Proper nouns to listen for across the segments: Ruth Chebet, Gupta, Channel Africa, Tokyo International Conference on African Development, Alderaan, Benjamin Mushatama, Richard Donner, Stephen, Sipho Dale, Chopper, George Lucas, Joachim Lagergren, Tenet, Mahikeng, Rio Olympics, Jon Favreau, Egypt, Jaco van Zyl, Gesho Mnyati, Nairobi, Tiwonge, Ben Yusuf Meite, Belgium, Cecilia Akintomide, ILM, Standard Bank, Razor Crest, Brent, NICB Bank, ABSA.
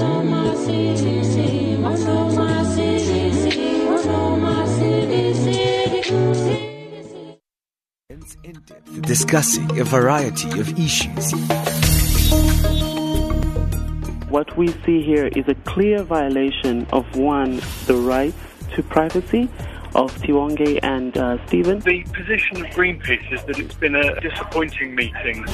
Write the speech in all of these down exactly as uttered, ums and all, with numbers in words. In-depth discussing a variety of issues. What we see here is a clear violation of, one, the right to privacy of Tiwonge and uh, Stephen. The position of Greenpeace is that it's been a disappointing meeting.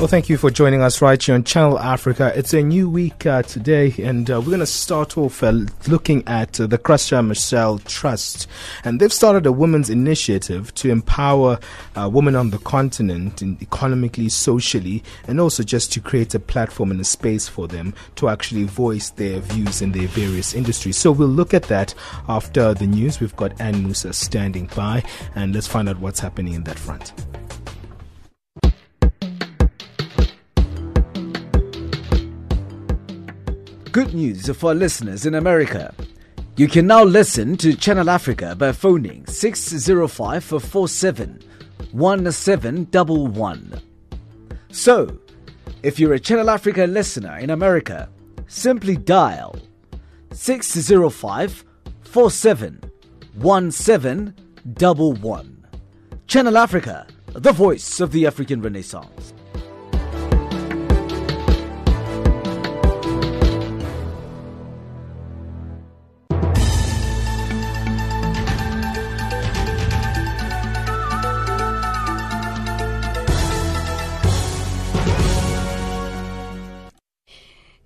Well, thank you for joining us right here on Channel Africa. It's a new week uh, today, and uh, we're going to start off uh, looking at uh, the Graça Machel Trust. And they've started a women's initiative to empower uh, women on the continent in economically, socially, and also just to create a platform and a space for them to actually voice their views in their various industries. So we'll look at that after the news. We've got Anne Musa standing by, and let's find out what's happening in that front. Good news for listeners in America. You can now listen to Channel Africa by phoning six zero five, four four seven, one seven one one. So, if you're a Channel Africa listener in America, simply dial six zero five, four seven one, seven one one. Channel Africa, the voice of the African Renaissance.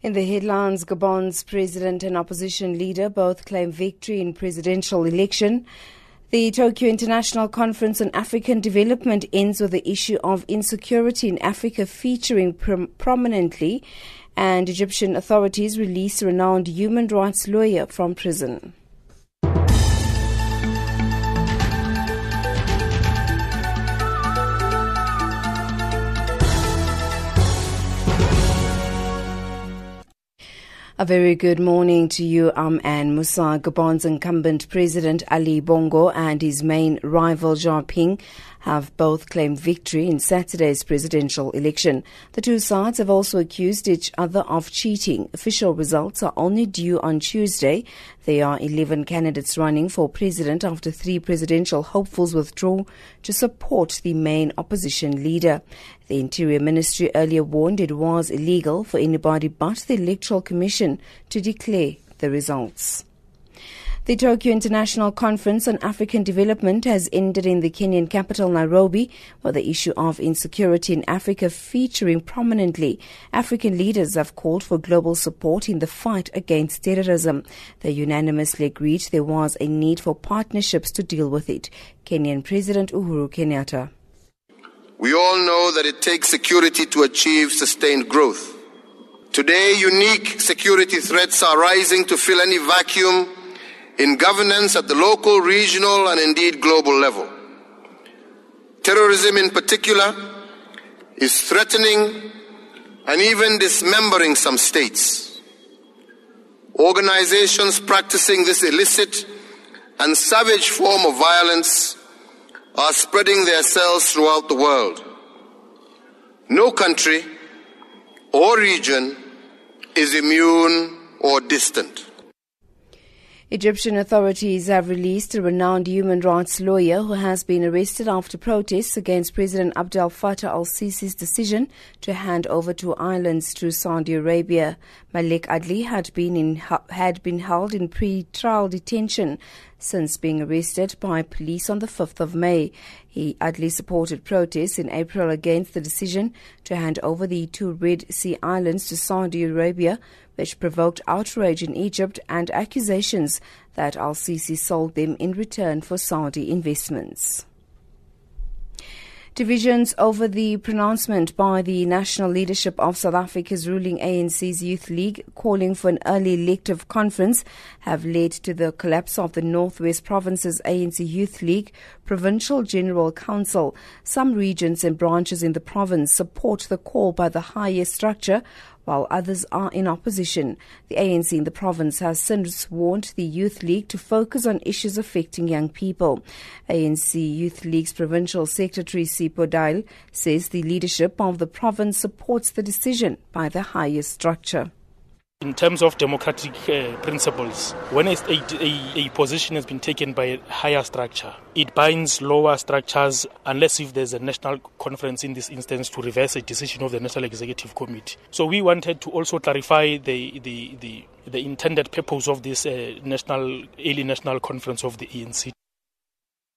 In the headlines, Gabon's president and opposition leader both claim victory in presidential election. The Tokyo International Conference on African Development ends with the issue of insecurity in Africa featuring prom- prominently, and Egyptian authorities release renowned human rights lawyer from prison. A very good morning to you, I'm Anne Musa. Gabon's incumbent president Ali Bongo and his main rival Jean Ping have both claimed victory in Saturday's presidential election. The two sides have also accused each other of cheating. Official results are only due on Tuesday. There are eleven candidates running for president after three presidential hopefuls withdrew to support the main opposition leader. The Interior Ministry earlier warned it was illegal for anybody but the Electoral Commission to declare the results. The Tokyo International Conference on African Development has ended in the Kenyan capital, Nairobi, where the issue of insecurity in Africa featuring prominently. African leaders have called for global support in the fight against terrorism. They unanimously agreed there was a need for partnerships to deal with it. Kenyan President Uhuru Kenyatta. We all know that it takes security to achieve sustained growth. Today, unique security threats are rising to fill any vacuum in governance at the local, regional, and indeed global level. Terrorism in particular is threatening and even dismembering some states. Organizations practicing this illicit and savage form of violence are spreading themselves throughout the world. No country or region is immune or distant. Egyptian authorities have released a renowned human rights lawyer who has been arrested after protests against President Abdel Fattah al-Sisi's decision to hand over two islands to Saudi Arabia. Malek Adly had been, in, had been held in pre-trial detention since being arrested by police on the fifth of May. He Adly supported protests in April against the decision to hand over the two Red Sea islands to Saudi Arabia, which provoked outrage in Egypt and accusations that al-Sisi sold them in return for Saudi investments. Divisions over the pronouncement by the national leadership of South Africa's ruling A N C's Youth League calling for an early elective conference have led to the collapse of the Northwest Province's A N C Youth League Provincial General Council. Some regions and branches in the province support the call by the higher structure, while others are in opposition. The A N C in the province has since warned the Youth League to focus on issues affecting young people. A N C Youth League's Provincial Secretary Sipho Dale says the leadership of the province supports the decision by the highest structure. In terms of democratic uh, principles, when a, a, a position has been taken by a higher structure, it binds lower structures unless if there's a national conference in this instance to reverse a decision of the National Executive Committee. So we wanted to also clarify the the, the, the intended purpose of this uh, national early national conference of the A N C.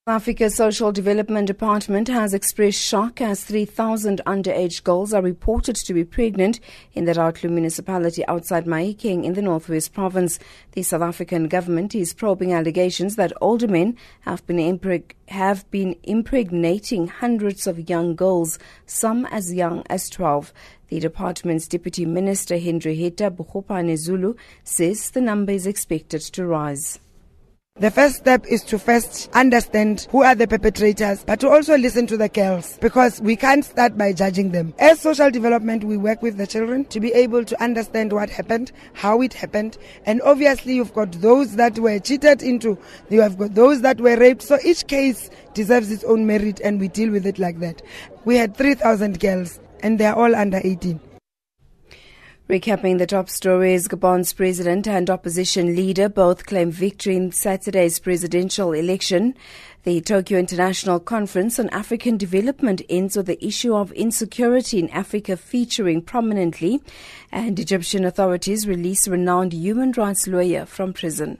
Africa's Social Development Department has expressed shock as three thousand underage girls are reported to be pregnant in the Rautlu municipality outside Mahikeng in the Northwest Province. The South African government is probing allegations that older men have been, impreg- have been impregnating hundreds of young girls, some as young as twelve. The department's Deputy Minister Hendrietta Bogopane Zulu says the number is expected to rise. The first step is to first understand who are the perpetrators, but to also listen to the girls, because we can't start by judging them. As social development, we work with the children to be able to understand what happened, how it happened, and obviously you've got those that were cheated into, you have got those that were raped, so each case deserves its own merit and we deal with it like that. We had three thousand girls and they're all under eighteen. Recapping the top stories, Gabon's president and opposition leader both claim victory in Saturday's presidential election. The Tokyo International Conference on African Development ends with the issue of insecurity in Africa featuring prominently, and Egyptian authorities release renowned human rights lawyer from prison.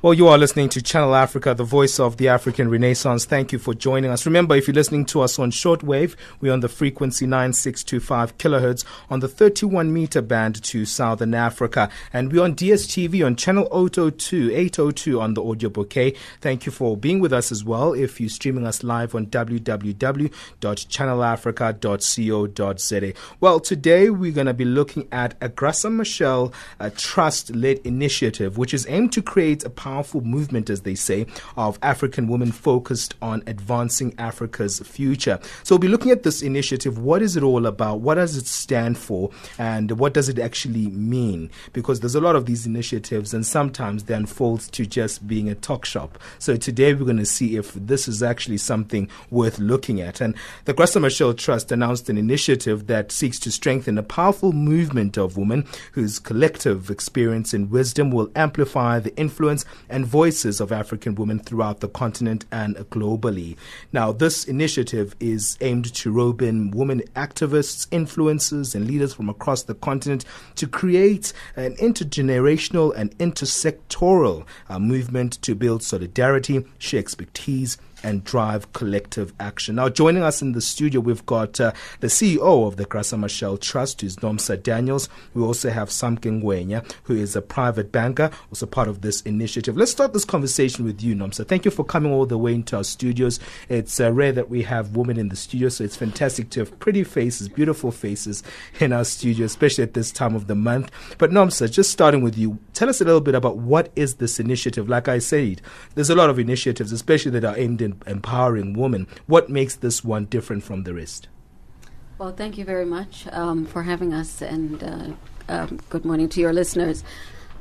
Well, you are listening to Channel Africa, the voice of the African Renaissance. Thank you for joining us. Remember, if you're listening to us on shortwave, we're on the frequency nine six two five kilohertz on the thirty-one meter band to Southern Africa. And we're on D S T V on channel eight oh two on the audio bouquet. Thank you for being with us as well. If you're streaming us live on w w w dot channel africa dot co dot z a. Well, today we're going to be looking at a Graça Machel a Trust-led initiative, which is aimed to create a powerful movement, as they say, of African women focused on advancing Africa's future. So we'll be looking at this initiative. What is it all about? What does it stand for? And what does it actually mean? Because there's a lot of these initiatives and sometimes they unfold to just being a talk shop. So today we're going to see if this is actually something worth looking at. And the Graça Machel Trust announced an initiative that seeks to strengthen a powerful movement of women whose collective experience and wisdom will amplify the influence and voices of African women throughout the continent and globally. Now, this initiative is aimed to rope in women activists, influencers, and leaders from across the continent to create an intergenerational and intersectoral uh, movement to build solidarity, share expertise, and drive collective action. Now, joining us in the studio, we've got uh, the C E O of the Graça Machel Trust, who's Nomsa Daniels. We also have Samke Ngwenya, who is a private banker, also part of this initiative. Let's start this conversation with you, Nomsa. Thank you for coming all the way into our studios. It's uh, rare that we have women in the studio, so it's fantastic to have pretty faces, beautiful faces in our studio, especially at this time of the month. But Nomsa, just starting with you, tell us a little bit about what is this initiative. Like I said, there's a lot of initiatives, especially that are aimed at empowering women. What makes this one different from the rest? Well, thank you very much um, for having us, and uh, um, good morning to your listeners.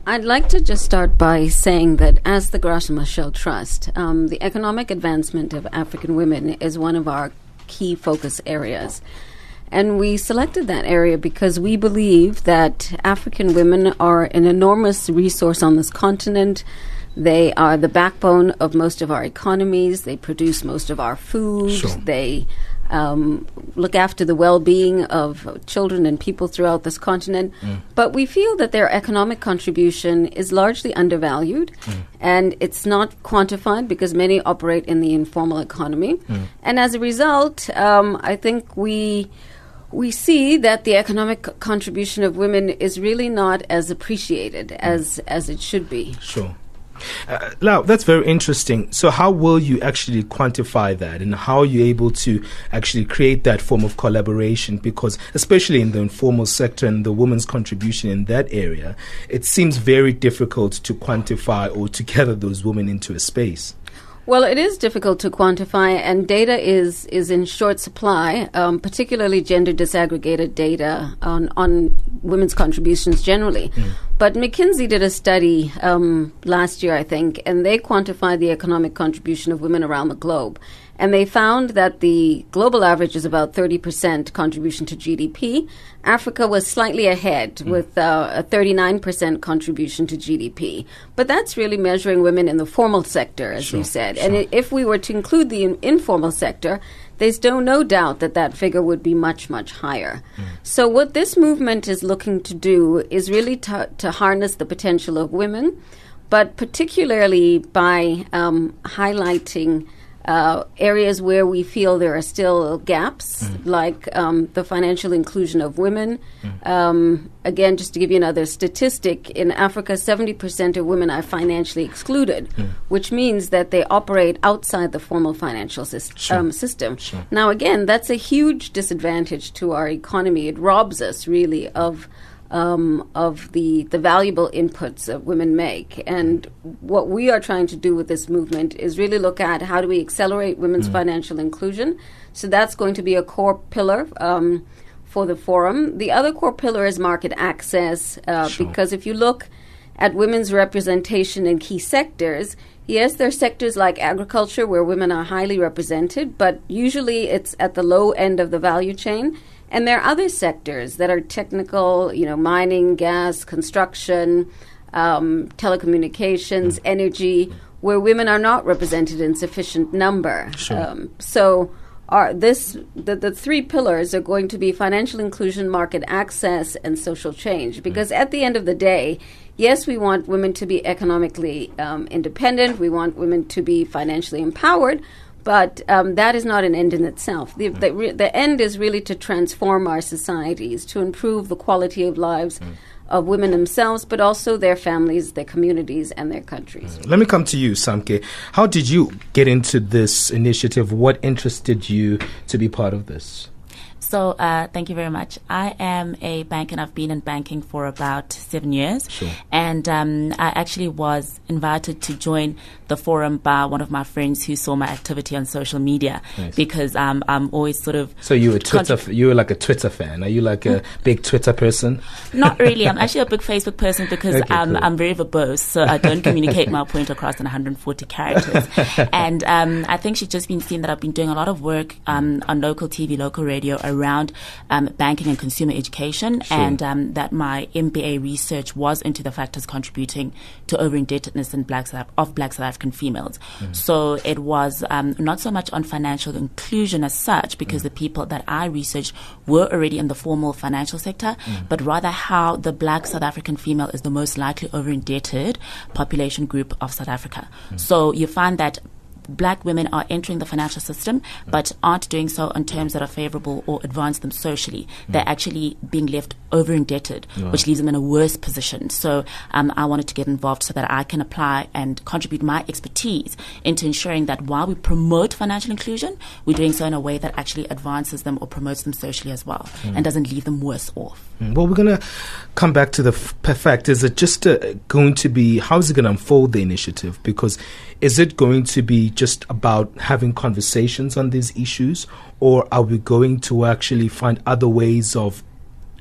I'd like to just start by saying that as the Graça Machel Trust, um, the economic advancement of African women is one of our key focus areas. And we selected that area because we believe that African women are an enormous resource on this continent. They are the backbone of most of our economies. They produce most of our food. Sure. They um, look after the well-being of children and people throughout this continent. Mm. But we feel that their economic contribution is largely undervalued, mm. and it's not quantified because many operate in the informal economy. Mm. And as a result, um, I think we... we see that the economic contribution of women is really not as appreciated as, as it should be. Sure. Uh, now, that's very interesting. So how will you actually quantify that, and how are you able to actually create that form of collaboration? Because especially in the informal sector and the women's contribution in that area, it seems very difficult to quantify or to gather those women into a space. Well, it is difficult to quantify, and data is, is in short supply, um, particularly gender disaggregated data on, on women's contributions generally. Mm. But McKinsey did a study um, last year, I think, and they quantified the economic contribution of women around the globe. And they found that the global average is about thirty percent contribution to G D P. Africa was slightly ahead mm. with uh, a thirty-nine percent contribution to G D P. But that's really measuring women in the formal sector, as sure, you said. Sure. And it, if we were to include the in- informal sector, there's no, no doubt that that figure would be much, much higher. Mm. So what this movement is looking to do is really t- to harness the potential of women, but particularly by um, highlighting Uh, areas where we feel there are still gaps, mm. like um, the financial inclusion of women. Mm. Um, again, just to give you another statistic, in Africa, seventy percent of women are financially excluded, mm. which means that they operate outside the formal financial sys- sure. um, system. Sure. Now, again, that's a huge disadvantage to our economy. It robs us, really, of Um, of the, the valuable inputs that women make. And what we are trying to do with this movement is really look at how do we accelerate women's mm. financial inclusion. So that's going to be a core pillar um, for the forum. The other core pillar is market access, uh, sure. because if you look at women's representation in key sectors, yes, there are sectors like agriculture where women are highly represented, but usually it's at the low end of the value chain. And there are other sectors that are technical, you know, mining, gas, construction, um, telecommunications, mm. energy, where women are not represented in sufficient number. Sure. Um, so are this the, the three pillars are going to be financial inclusion, market access, and social change. Because mm. at the end of the day, yes, we want women to be economically um, independent. We want women to be financially empowered. But um, that is not an end in itself. The, mm. the, re- the end is really to transform our societies, to improve the quality of lives mm. of women themselves, but also their families, their communities, and their countries. Mm. Let me come to you, Samke. How did you get into this initiative? What interested you to be part of this? So uh, thank you very much. I am a banker, and I've been in banking for about seven years. Sure. And um, I actually was invited to join the forum by one of my friends who saw my activity on social media. Nice. Because um, I'm always sort of... So you were Twitter. Contri- f- you were like a Twitter fan. Are you like a big Twitter person? Not really. I'm actually a big Facebook person because okay, um, cool. I'm very verbose, so I don't communicate my point across in one hundred forty characters. And um, I think she's just been seeing that I've been doing a lot of work um, on local T V, local radio, around um, banking and consumer education, sure. and um, that my M B A research was into the factors contributing to over-indebtedness in black South, of black South African females. Mm. So it was um, not so much on financial inclusion as such, because mm. the people that I researched were already in the formal financial sector, mm. but rather how the black South African female is the most likely over-indebted population group of South Africa. Mm. So you find that black women are entering the financial system, but aren't doing so on terms that are favorable or advance them socially. They're actually being left over indebted, wow. which leaves them in a worse position. So um, I wanted to get involved so that I can apply and contribute my expertise into ensuring that while we promote financial inclusion, we're doing so in a way that actually advances them or promotes them socially as well, mm. and doesn't leave them worse off. Mm. Well, we're going to come back to the f- fact. Is it just uh, going to be, how is it going to unfold the initiative? Because is it going to be just about having conversations on these issues, or are we going to actually find other ways of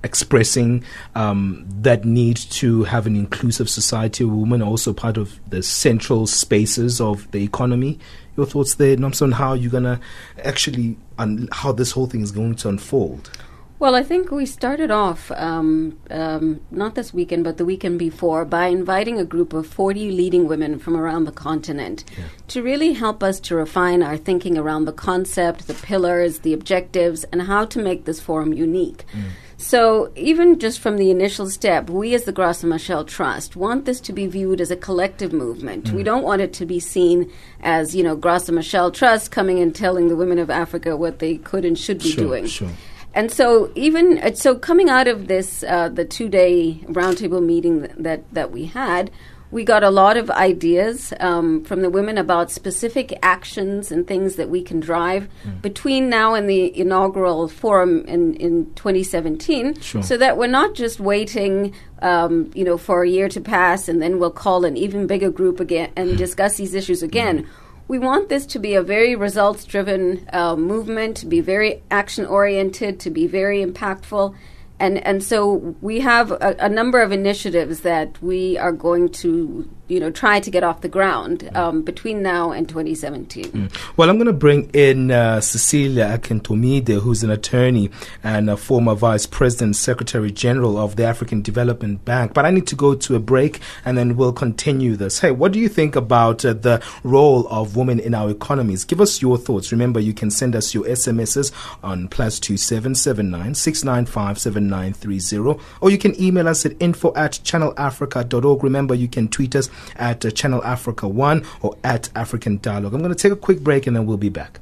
expressing um, that need to have an inclusive society? Women are also part of the central spaces of the economy. Your thoughts there, Nomsa, on how you're going to actually, on how this whole thing is going to unfold? Well, I think we started off, um, um, not this weekend, but the weekend before, by inviting a group of forty leading women from around the continent yeah. to really help us to refine our thinking around the concept, the pillars, the objectives, and how to make this forum unique. Mm. So even just from the initial step, we as the Graça Machel Trust want this to be viewed as a collective movement. Mm. We don't want it to be seen as, you know, Graça Machel Trust coming and telling the women of Africa what they could and should be sure, doing. Sure. And so even uh, so coming out of this, uh, the two-day roundtable meeting th- that, that we had, we got a lot of ideas um, from the women about specific actions and things that we can drive mm. between now and the inaugural forum in, in twenty seventeen, sure. so that we're not just waiting, um, you know, for a year to pass and then we'll call an even bigger group again and mm. discuss these issues again. Mm. We want this to be a very results-driven uh, movement, to be very action-oriented, to be very impactful. And and so we have a, a number of initiatives that we are going to, you know, try to get off the ground um, between now and twenty seventeen. Mm. Well, I'm going to bring in uh, Cecilia Akintomide, who's an attorney and a former vice president, secretary general of the African Development Bank. But I need to go to a break and then we'll continue this. Hey, what do you think about uh, the role of women in our economies? Give us your thoughts. Remember, you can send us your S M Ss on plus two seven seven nine six nine five seven nine three zero, or you can email us at info at channelafrica dot org. Remember, you can tweet us at uh, Channel Africa One or at African Dialogue. I'm going to take a quick break and then we'll be back.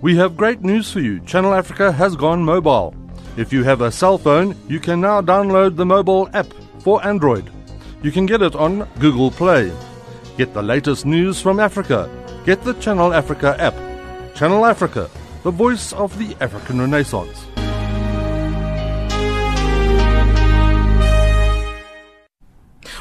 We have great news for you. Channel Africa has gone mobile. If you have a cell phone, you can now download the mobile app for Android. You can get it on Google Play. Get the latest news from Africa. Get the Channel Africa app. Channel Africa, the voice of the African Renaissance.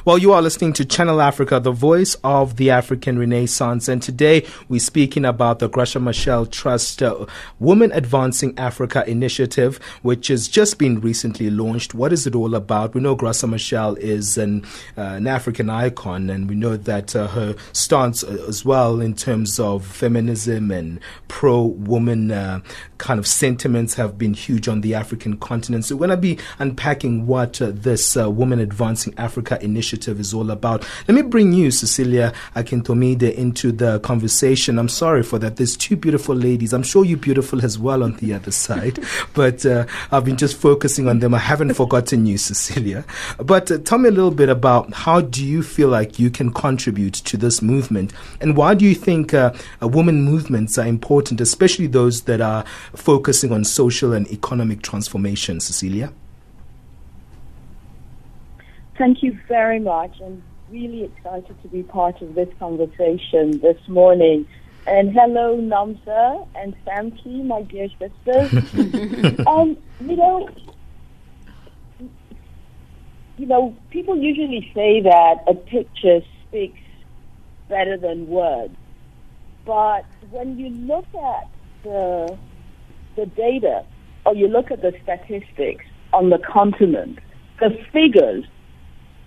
Well, you are listening to Channel Africa, the voice of the African Renaissance. And today we're speaking about the Graça Machel Trust uh, Women Advancing Africa initiative, which has just been recently launched. What is it all about? We know Graça Machel is an, uh, an African icon, and we know that uh, her stance uh, as well in terms of feminism and pro-woman uh, kind of sentiments have been huge on the African continent. So we're going to be unpacking what uh, this uh, Women Advancing Africa initiative is all about. Let me bring you, Cecilia Akintomide, into the conversation. I'm sorry for that. There's two beautiful ladies. I'm sure you're beautiful as well on the other side, but uh, I've been just focusing on them. I haven't forgotten you, Cecilia. But uh, tell me a little bit about how do you feel like you can contribute to this movement, and why do you think uh, women movements are important, especially those that are focusing on social and economic transformation, Cecilia? Thank you very much. I'm really excited to be part of this conversation this morning. And hello, Nomsa and Samke, my dear sisters. um, you know, you know, people usually say that a picture speaks better than words. But when you look at the the data, or you look at the statistics on the continent, the figures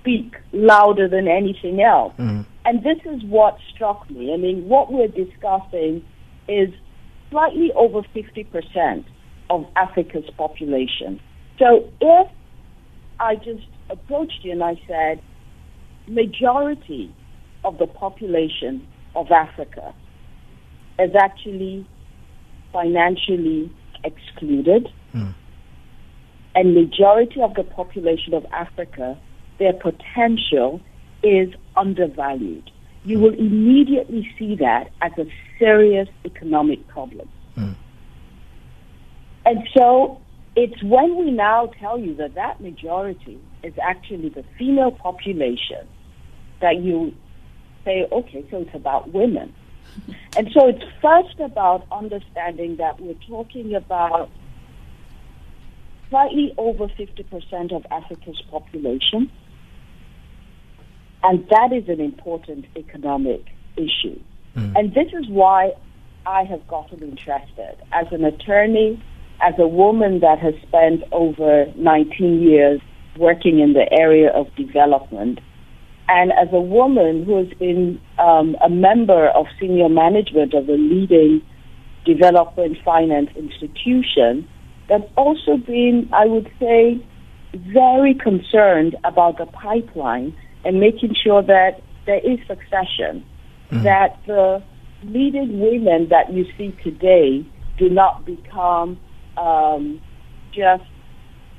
speak louder than anything else. Mm. And this is what struck me. I mean, what we're discussing is slightly over fifty percent of Africa's population. So if I just approached you and I said, majority of the population of Africa is actually financially excluded, mm. and majority of the population of Africa, their potential is undervalued. You mm. will immediately see that as a serious economic problem. Mm. And so it's when we now tell you that that majority is actually the female population that you say, okay, so it's about women. And so it's first about understanding that we're talking about slightly over fifty percent of Africa's population. And that is an important economic issue. Mm. And this is why I have gotten interested. As an attorney, as a woman that has spent over nineteen years working in the area of development, And as a woman who has been um, a member of senior management of a leading development finance institution, that's also been, I would say, very concerned about the pipeline and making sure that there is succession, mm-hmm. that the leading women that you see today do not become um, just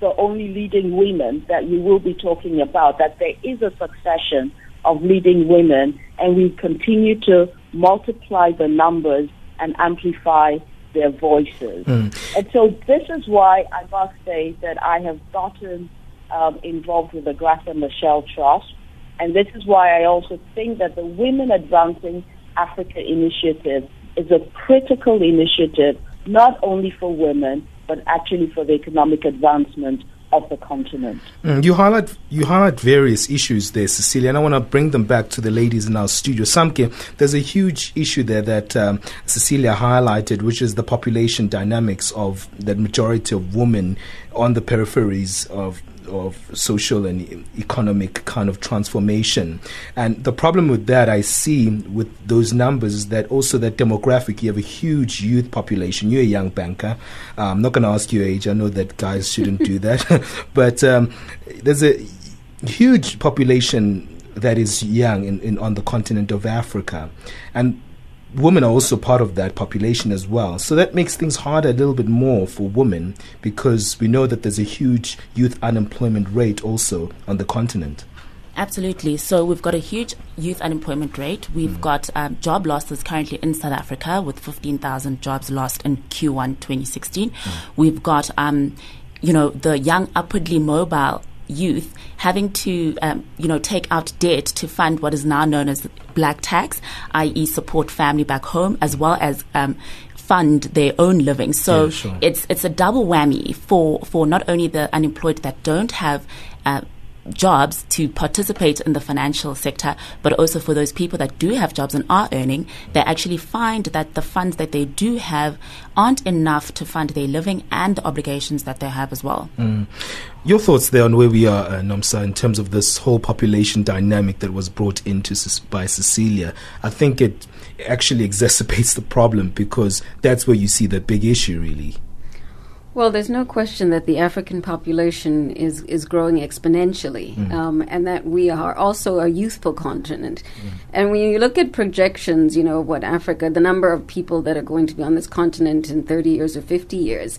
the only leading women that you will be talking about, that there is a succession of leading women, and we continue to multiply the numbers and amplify their voices. Mm. And so this is why I must say that I have gotten um, involved with the Graça Machel Trust, and this is why I also think that the Women Advancing Africa initiative is a critical initiative, not only for women, but actually for the economic advancement of the continent. Mm, you highlight you highlight various issues there, Cecilia, and I want to bring them back to the ladies in our studio. Samke, there's a huge issue there that um, Cecilia highlighted, which is the population dynamics of the majority of women on the peripheries of of social and economic kind of transformation. And the problem with that I see with those numbers is that also that demographic, you have a huge youth population. You're a young banker. Uh, I'm not going to ask your age. I know that guys shouldn't do that. But um, there's a huge population that is young in, in on the continent of Africa. And women are also part of that population as well. So that makes things harder a little bit more for women, because we know that there's a huge youth unemployment rate also on the continent. Absolutely. So we've got a huge youth unemployment rate. We've mm. got um, job losses currently in South Africa with fifteen thousand jobs lost in Q one twenty sixteen. Mm. We've got, um, you know, the young upwardly mobile youth having to, um, you know, take out debt to fund what is now known as black tax, that is support family back home, as well as um, fund their own living. So yeah, sure. it's it's a double whammy for, for not only the unemployed that don't have uh, jobs to participate in the financial sector, but also for those people that do have jobs and are earning, they actually find that the funds that they do have aren't enough to fund their living and the obligations that they have as well. Mm. Your thoughts there on where we are, uh, Nomsa, in terms of this whole population dynamic that was brought into by Cecilia. I think it actually exacerbates the problem, because that's where you see the big issue, really. Well, there's no question that the African population is, is growing exponentially, mm. um, and that we are also a youthful continent. Mm. And when you look at projections, you know, what Africa, the number of people that are going to be on this continent in thirty years or fifty years,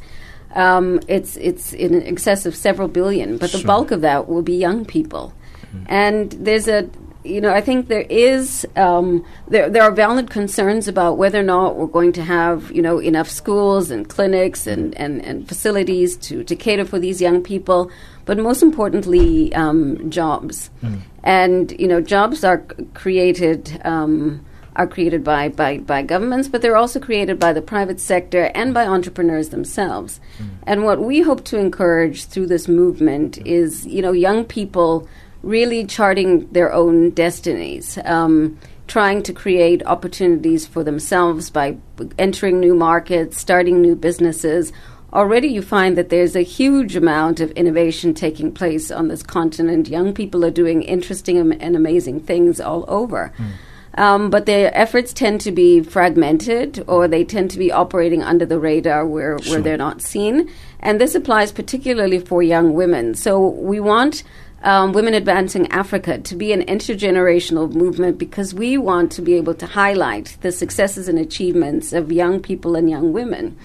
um, it's it's in excess of several billion. But sure. the bulk of that will be young people. Mm. And there's a, you know, I think there is, um, there there are valid concerns about whether or not we're going to have, you know, enough schools and clinics and, and, and facilities to, to cater for these young people, but most importantly, um, jobs. Mm. And, you know, jobs are created um, are created by, by, by governments, but they're also created by the private sector and by entrepreneurs themselves. Mm. And what we hope to encourage through this movement is, you know, young people really charting their own destinies, um, trying to create opportunities for themselves by entering new markets, starting new businesses. Already you find that there's a huge amount of innovation taking place on this continent. Young people are doing interesting am- and amazing things all over. Mm. Um, but their efforts tend to be fragmented, or they tend to be operating under the radar where, sure. where they're not seen. And this applies particularly for young women. So we want Um, Women Advancing Africa to be an intergenerational movement, because we want to be able to highlight the successes and achievements of young people and young women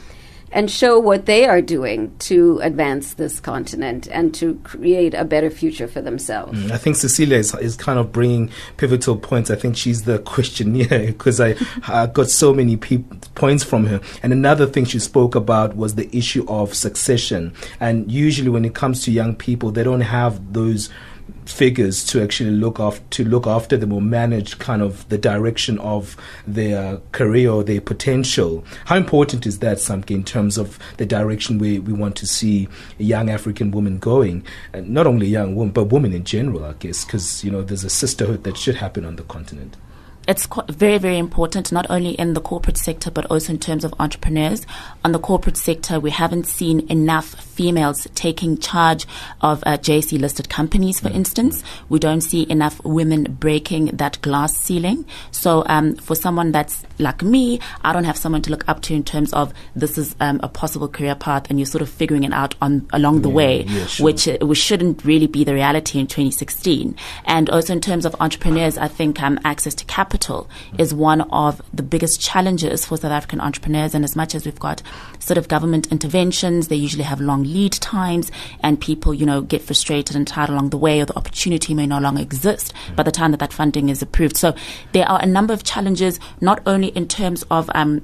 and show what they are doing to advance this continent and to create a better future for themselves. Mm, I think Cecilia is, is kind of bringing pivotal points. I think she's the questionnaire, because I, I got so many pe- points from her. And another thing she spoke about was the issue of succession. And usually when it comes to young people, they don't have those figures to actually look after, to look after them or manage kind of the direction of their career or their potential. How important is that, Samke, in terms of the direction we, we want to see a young African woman going? And not only young women, but women in general, I guess, because, you know, there's a sisterhood that should happen on the continent. it's very, very important, not only in the corporate sector, but also in terms of entrepreneurs. On the corporate sector, we haven't seen enough females taking charge of uh, J S E-listed companies, for mm-hmm. instance. We don't see enough women breaking that glass ceiling. So um, for someone that's like me, I don't have someone to look up to in terms of this is um, a possible career path, and you're sort of figuring it out on along the yeah, way, yeah, sure. which, uh, which shouldn't really be the reality in twenty sixteen. And also in terms of entrepreneurs, I think um, access to capital Capital is one of the biggest challenges for South African entrepreneurs, and as much as we've got sort of government interventions, they usually have long lead times, and people, you know, get frustrated and tired along the way, or the opportunity may no longer exist by the time that that funding is approved. So there are a number of challenges, not only in terms of um,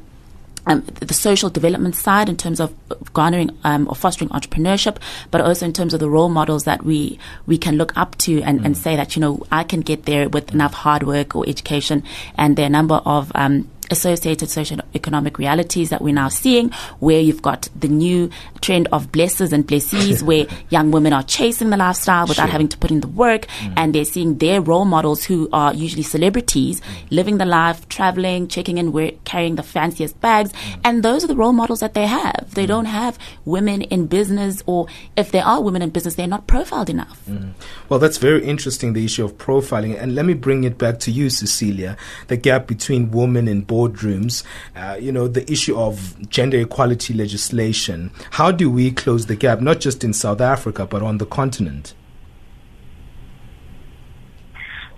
Um, the social development side in terms of garnering um, or fostering entrepreneurship, but also in terms of the role models that we, we can look up to and, mm. and say that, you know, I can get there with enough hard work or education. And there are a number of um, associated socio-economic realities that we're now seeing, where you've got the new trend of blessers and blessees, where young women are chasing the lifestyle without sure. having to put in the work, mm. and they're seeing their role models, who are usually celebrities, mm. living the life, traveling, checking in, wear, carrying the fanciest bags, mm. and those are the role models that they have. They mm. don't have women in business, or if there are women in business, they're not profiled enough. Mm. Well, that's very interesting, the issue of profiling, and let me bring it back to you, Cecilia, the gap between women and boys boardrooms, uh, you know, the issue of gender equality legislation. How do we close the gap, not just in South Africa, but on the continent?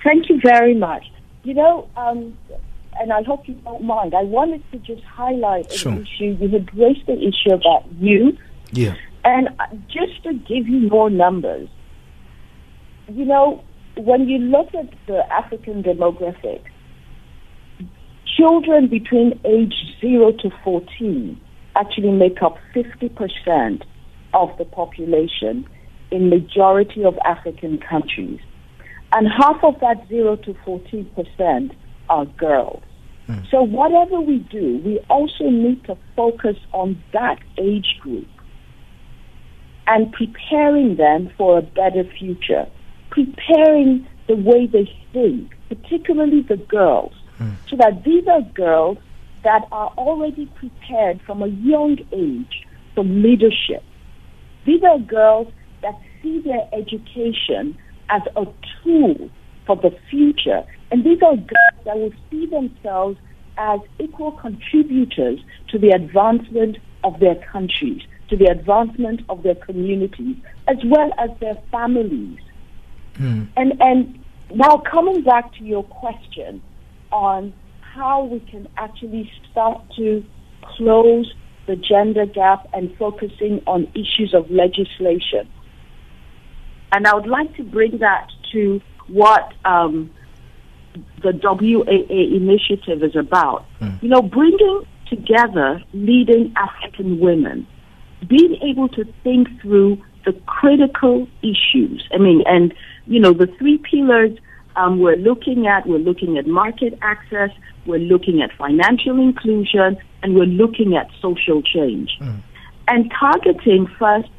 Thank you very much. You know, um, and I hope you don't mind, I wanted to just highlight sure. an issue. You had raised the issue about youth. Yeah. And just to give you more numbers, you know, when you look at the African demographics, children between age zero to fourteen actually make up fifty percent of the population in majority of African countries. And half of that zero to fourteen percent are girls. Mm. So whatever we do, we also need to focus on that age group and preparing them for a better future, preparing the way they think, particularly the girls. So that these are girls that are already prepared from a young age for leadership. These are girls that see their education as a tool for the future. And these are girls that will see themselves as equal contributors to the advancement of their countries, to the advancement of their communities, as well as their families. Mm. And, and now coming back to your question, on how we can actually start to close the gender gap and focusing on issues of legislation. And I would like to bring that to what um, the W A A initiative is about. Mm. You know, bringing together leading African women, being able to think through the critical issues. I mean, and, you know, the three pillars Um, we're looking at, we're looking at market access, we're looking at financial inclusion, and we're looking at social change. Mm. And targeting first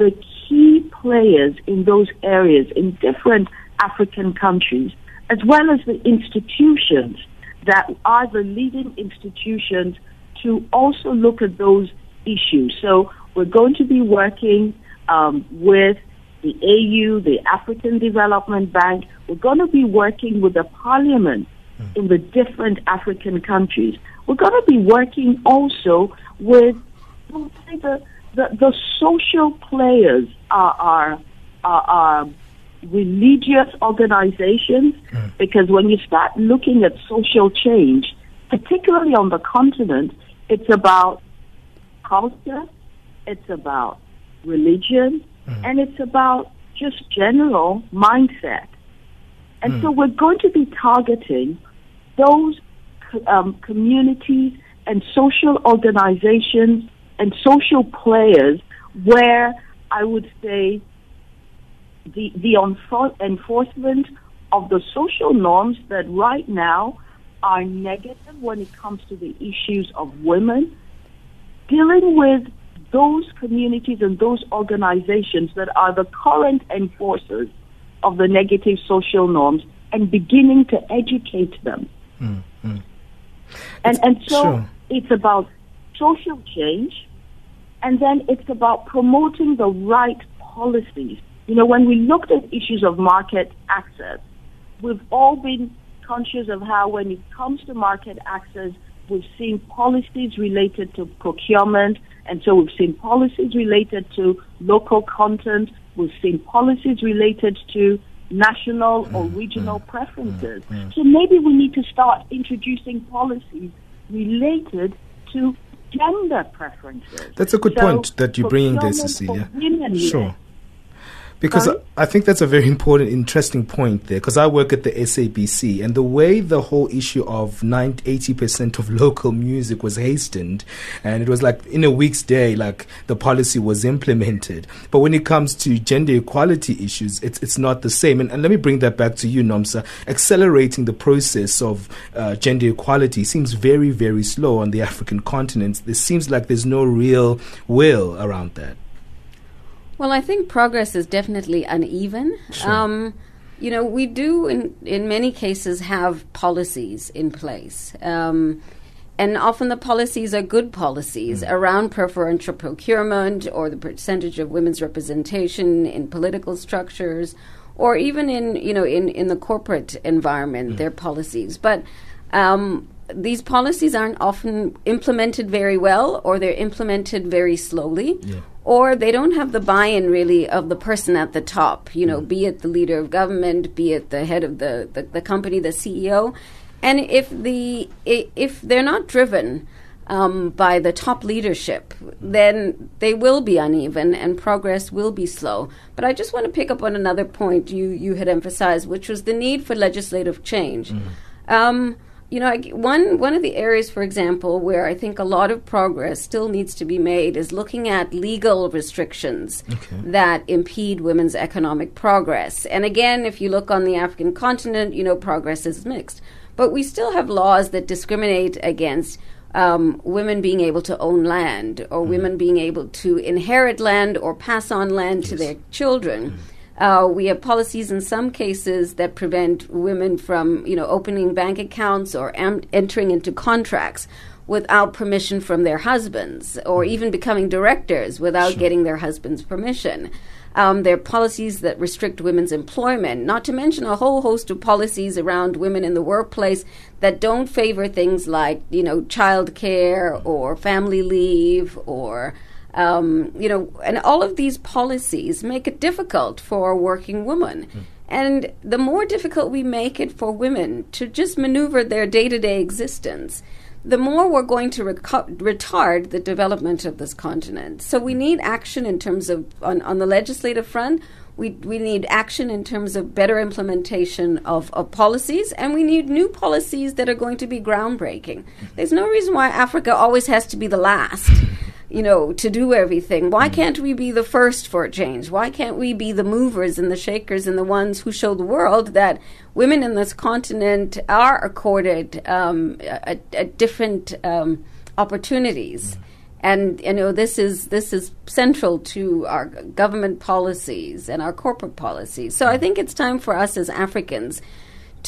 the key players in those areas in different African countries, as well as the institutions that are the leading institutions to also look at those issues. So we're going to be working um, with the A U, the African Development Bank. We're going to be working with the parliament mm. in the different African countries. We're going to be working also with the, the, the social players, are, are, are, are religious organizations, mm. because when you start looking at social change, particularly on the continent, it's about culture, it's about religion, and it's about just general mindset. And mm. so we're going to be targeting those um, communities and social organizations and social players where I would say the, the enfor- enforcement of the social norms that right now are negative when it comes to the issues of women, dealing with those communities and those organizations that are the current enforcers of the negative social norms, and beginning to educate them Mm, mm. And, and so sure. It's about social change, and then it's about promoting the right policies. You know, when we looked at issues of market access, we've all been conscious of how when it comes to market access, we've seen policies related to procurement, and so we've seen policies related to local content, we've seen policies related to national or regional preferences. So maybe we need to start introducing policies related to gender preferences. That's a good so point that you're bringing there, Cecilia. Sure. Because Sorry? I think that's a very important, interesting point there, because I work at the S A B C, and the way the whole issue of eighty percent of local music was hastened, and it was like in a week's day, like the policy was implemented. But when it comes to gender equality issues, it's it's not the same. And, and let me bring that back to you, Nomsa. Accelerating the process of uh, gender equality seems very, very slow on the African continent. It seems like there's no real will around that. Well, I think progress is definitely uneven. Sure. Um, you know, we do in, in many cases have policies in place. Um, and often the policies are good policies mm. around preferential procurement or the percentage of women's representation in political structures or even in, you know, in, in the corporate environment, mm. their policies. But um, these policies aren't often implemented very well, or they're implemented very slowly. Yeah. Or they don't have the buy-in, really, of the person at the top, you know, be it the leader of government, be it the head of the, the, the company, the C E O. And if the if they're not driven um, by the top leadership, then they will be uneven and progress will be slow. But I just want to pick up on another point you, you had emphasized, which was the need for legislative change. Mm. Um You know, one one of the areas, for example, where I think a lot of progress still needs to be made is looking at legal restrictions okay. that impede women's economic progress. And again, if you look on the African continent, you know, progress is mixed. But we still have laws that discriminate against um, women being able to own land or mm-hmm. women being able to inherit land or pass on land yes. to their children. Mm-hmm. Uh, we have policies in some cases that prevent women from, you know, opening bank accounts or am- entering into contracts without permission from their husbands, or even becoming directors without sure. getting their husband's permission. Um, there are policies that restrict women's employment, not to mention a whole host of policies around women in the workplace that don't favor things like, you know, childcare or family leave or... Um, you know, and all of these policies make it difficult for a working woman. Mm. And the more difficult we make it for women to just maneuver their day-to-day existence, the more we're going to rec- retard the development of this continent. So we need action in terms of, on, on the legislative front, we we need action in terms of better implementation of, of policies, and we need new policies that are going to be groundbreaking. There's no reason why Africa always has to be the last. You know, to do everything. Why can't we be the first for a change? Why can't we be the movers and the shakers and the ones who show the world that women in this continent are accorded um, a, a different um, opportunities? Mm. And, you know, this is this is central to our government policies and our corporate policies. So I think it's time for us as Africans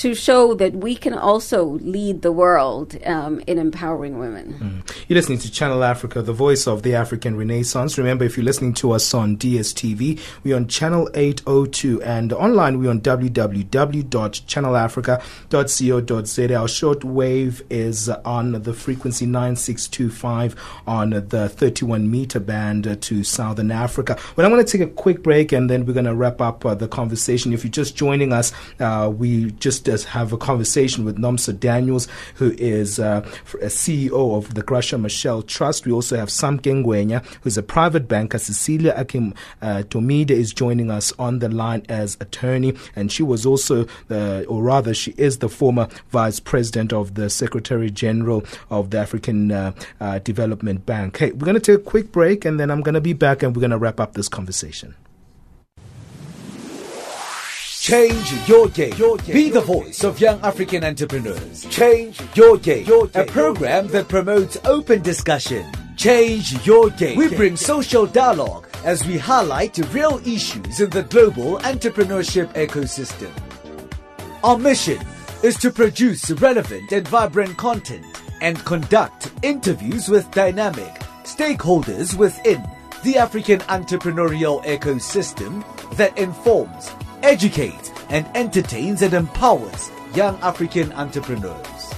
to show that we can also lead the world um, in empowering women. Mm. You're listening to Channel Africa, the voice of the African Renaissance. Remember, if you're listening to us on D S T V, we're on Channel eight oh two, and online we're on w w w dot channel africa dot co dot z a. Our shortwave is on the frequency nine six two five on the thirty-one meter band to Southern Africa. But I'm going to take a quick break, and then we're going to wrap up uh, the conversation. If you're just joining us, uh, we just does have a conversation with Nomsa Daniels, who is uh, a C E O of the Graça Machel Trust. We also have Samke Ngwenya, who's a private banker. Cecilia Akintomide is joining us on the line as attorney, and she was also, the, or rather, she is the former vice president of the Secretary General of the African uh, uh, Development Bank. Hey, we're going to take a quick break, and then I'm going to be back, and we're going to wrap up this conversation. Change your game. Your game. Be the voice of young African entrepreneurs. Change your game. Your game. A program that promotes open discussion. Change your game. We bring social dialogue as we highlight real issues in the global entrepreneurship ecosystem. Our mission is to produce relevant and vibrant content and conduct interviews with dynamic stakeholders within the African entrepreneurial ecosystem that informs, educates, and entertains and empowers young African entrepreneurs.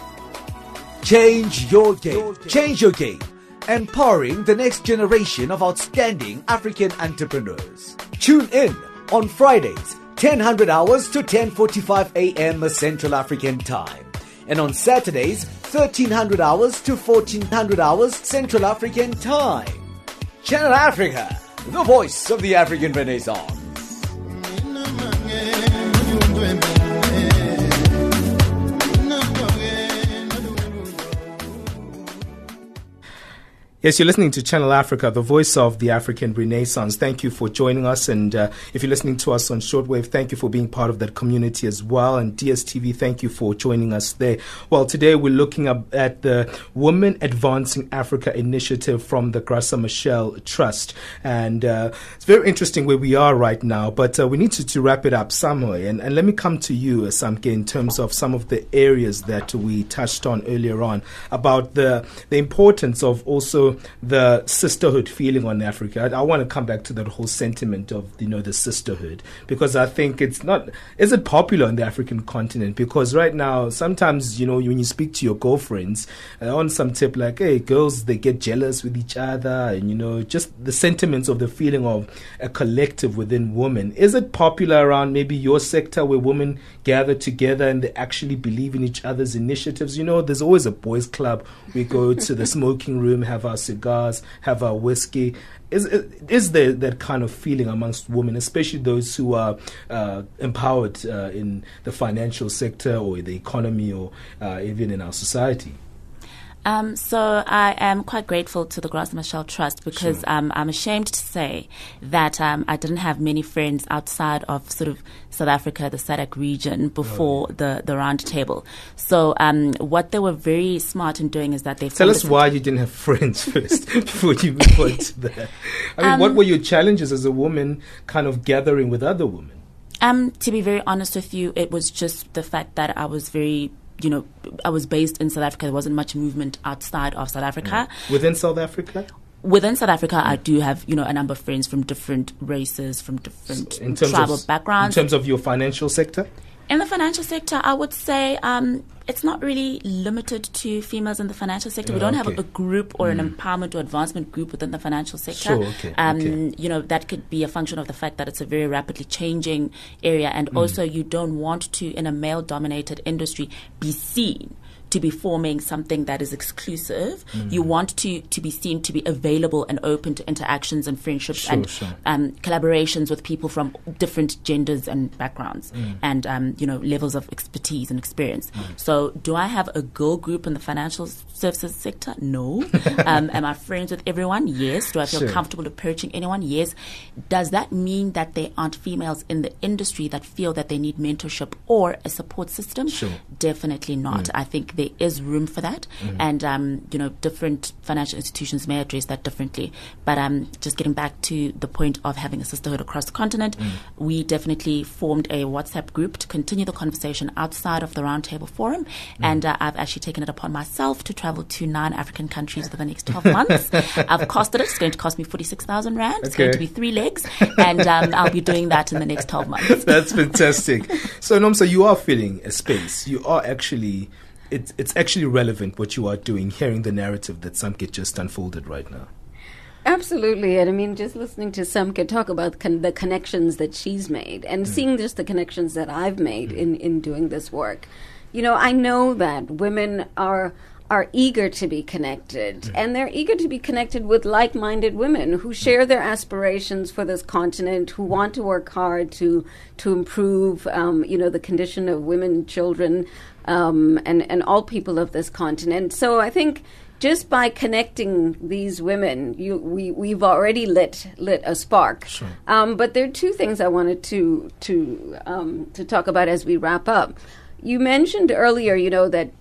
Change your game. Change your game. Empowering the next generation of outstanding African entrepreneurs. Tune in on Fridays, ten hundred hours to ten forty-five a m Central African Time. And on Saturdays, thirteen hundred hours to fourteen hundred hours Central African Time. Channel Africa, the voice of the African Renaissance. Yes, you're listening to Channel Africa, the voice of the African Renaissance. Thank you for joining us. And uh, if you're listening to us on shortwave, thank you for being part of that community as well. And D S T V, thank you for joining us there. Well, today we're looking up at the Women Advancing Africa initiative from the Graça Machel Trust. And uh, it's very interesting where we are right now, but uh, we need to, to wrap it up somehow. And, and let me come to you, Samke, in terms of some of the areas that we touched on earlier on about the, the importance of also the sisterhood feeling on Africa. I, I want to come back to that whole sentiment of, you know, the sisterhood, because I think it's not, is it popular on the African continent? Because right now, sometimes, you know, when you speak to your girlfriends uh, on some tip like, hey, girls, they get jealous with each other, and, you know, just the sentiments of the feeling of a collective within women. Is it popular around maybe your sector where women gather together and they actually believe in each other's initiatives? You know, there's always a boys' club. We go to the smoking room, have our cigars, have our whiskey. Is is there that kind of feeling amongst women, especially those who are uh, empowered uh, in the financial sector or the economy or uh, even in our society? Um, so I am quite grateful to the Graça Machel Trust because sure. um, I'm ashamed to say that um, I didn't have many friends outside of sort of South Africa, the S A D C region, before oh. the, the round table. So um, what they were very smart in doing is that they... Tell us why you didn't have friends first before you went on to that. I mean, um, what were your challenges as a woman kind of gathering with other women? Um, to be very honest with you, it was just the fact that I was very... you know, I was based in South Africa. There wasn't much movement outside of South Africa. Mm. Within South Africa? Within South Africa, mm. I do have, you know, a number of friends from different races, from different in terms tribal of, backgrounds. In terms of your financial sector? In the financial sector, I would say um, it's not really limited to females in the financial sector. Oh, we don't okay. have a group or mm. an empowerment or advancement group within the financial sector. Sure, okay, um, okay. You know, that could be a function of the fact that it's a very rapidly changing area. And mm. also you don't want to, in a male-dominated industry, be seen to be forming something that is exclusive. Mm. You want to, to be seen to be available and open to interactions and friendships sure, and sure. Um, collaborations with people from different genders and backgrounds mm. and um, you know, levels of expertise and experience. Mm. So do I have a girl group in the financial services sector? No. um, am I friends with everyone? Yes. Do I feel sure. comfortable approaching anyone? Yes. Does that mean that there aren't females in the industry that feel that they need mentorship or a support system? Sure. Definitely not. Mm. I think there is room for that, mm. and um, you know, different financial institutions may address that differently. But um, just getting back to the point of having a sisterhood across the continent, mm. we definitely formed a WhatsApp group to continue the conversation outside of the roundtable forum, mm. and uh, I've actually taken it upon myself to travel to nine African countries for the next twelve months. I've costed it. It's going to cost me forty-six thousand rand. Okay. It's going to be three legs, and um, I'll be doing that in the next twelve months. That's fantastic. So Nomsa, you are filling a space. You are actually... It's, it's actually relevant what you are doing, hearing the narrative that Samke just unfolded right now. Absolutely. And I mean, just listening to Samke talk about con- the connections that she's made and mm. seeing just the connections that I've made mm. in, in doing this work. You know, I know that women are... are eager to be connected, mm. and they're eager to be connected with like-minded women who share their aspirations for this continent, who want to work hard to to improve, um, you know, the condition of women, children, um, and, and all people of this continent. So I think just by connecting these women, you, we, we've already lit lit a spark. Sure. Um, but there are two things I wanted to, to, um, to talk about as we wrap up. You mentioned earlier, you know, that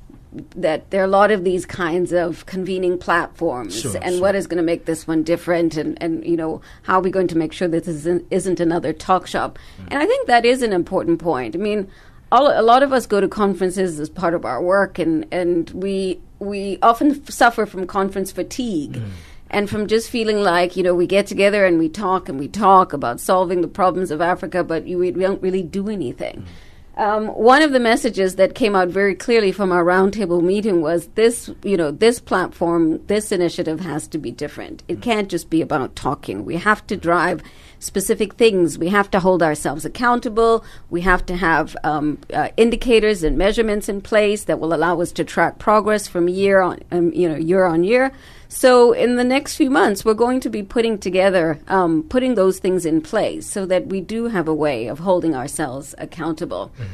that there are a lot of these kinds of convening platforms sure, and sure. what is going to make this one different and, and, you know, how are we going to make sure that this isn't, isn't another talk shop? Mm. And I think that is an important point. I mean, all, a lot of us go to conferences as part of our work, and, and we we often f- suffer from conference fatigue. Mm. And from just feeling like, you know, we get together and we talk and we talk about solving the problems of Africa, but you, we don't really do anything. Mm. Um, one of the messages that came out very clearly from our roundtable meeting was this, you know, this platform, this initiative has to be different. It mm. can't just be about talking. We have to drive specific things. We have to hold ourselves accountable. We have to have um, uh, indicators and measurements in place that will allow us to track progress from year on, um, you know, year on year. So in the next few months, we're going to be putting together, um, putting those things in place so that we do have a way of holding ourselves accountable. Mm.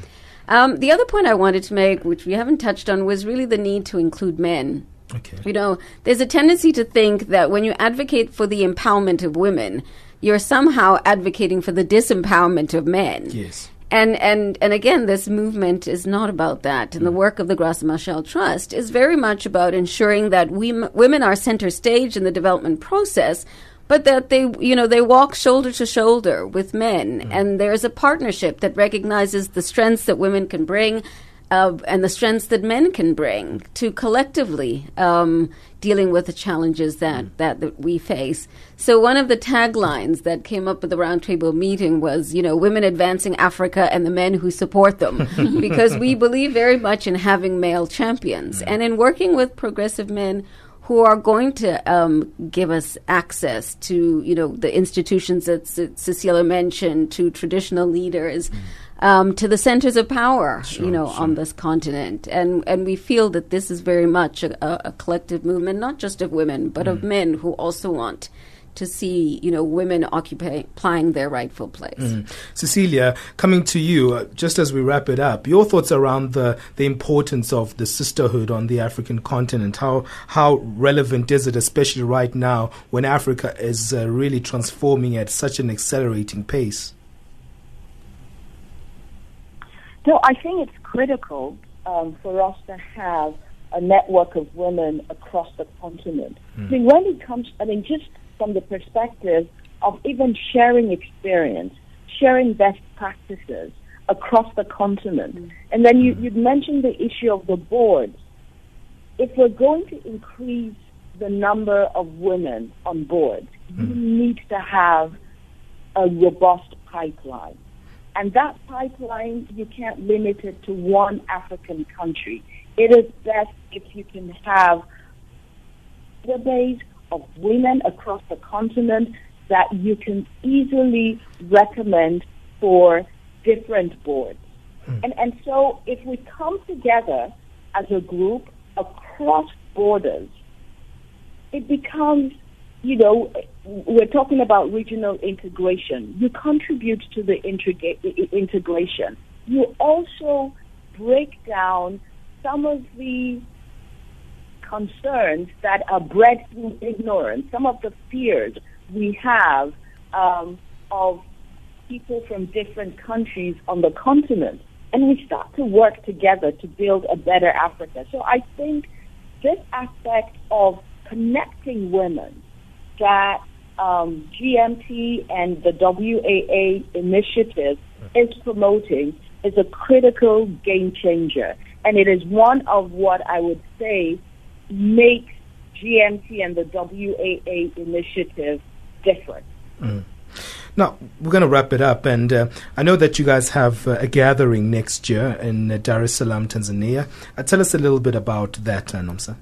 Um, the other point I wanted to make, which we haven't touched on, was really the need to include men. Okay. You know, there's a tendency to think that when you advocate for the empowerment of women, you're somehow advocating for the disempowerment of men. Yes. And, and and again, this movement is not about that. And the work of the Graça Machel Trust is very much about ensuring that we m- women are center stage in the development process, but that they, you know, they walk shoulder to shoulder with men. Mm. And there is a partnership that recognizes the strengths that women can bring uh, and the strengths that men can bring to collectively um, dealing with the challenges that, mm. that, that we face. So one of the taglines that came up at the roundtable meeting was, you know, women advancing Africa and the men who support them, because we believe very much in having male champions and in working with progressive men who are going to um, give us access to, you know, the institutions that C- Cecilia mentioned, to traditional leaders, mm. um, to the centers of power, sure, you know, sure. on this continent. And and we feel that this is very much a, a collective movement, not just of women, but mm. of men who also want to see, you know, women occupying their rightful place. Mm. Cecilia, coming to you, uh, just as we wrap it up, your thoughts around the, the importance of the sisterhood on the African continent. How how relevant is it, especially right now, when Africa is uh, really transforming at such an accelerating pace? No, I think it's critical um, for us to have a network of women across the continent. Mm. I mean, when it comes, I mean, just from the perspective of even sharing experience, sharing best practices across the continent. Mm. And then you, you mentioned the issue of the boards. If we're going to increase the number of women on boards, mm. you need to have a robust pipeline. And that pipeline, you can't limit it to one African country. It is best if you can have database of women across the continent that you can easily recommend for different boards. Mm. And and so if we come together as a group across borders, it becomes, you know, we're talking about regional integration. You contribute to the intriga- integration. You also break down some of the concerns that are bred through ignorance, some of the fears we have um, of people from different countries on the continent. And we start to work together to build a better Africa. So I think this aspect of connecting women that um, G M T and the W A A initiative is promoting is a critical game changer. And it is one of what I would say makes G M T and the W A A initiative different. Mm. Now, we're going to wrap it up, and uh, I know that you guys have uh, a gathering next year in uh, Dar es Salaam, Tanzania. Uh, tell us a little bit about that, Nomsa.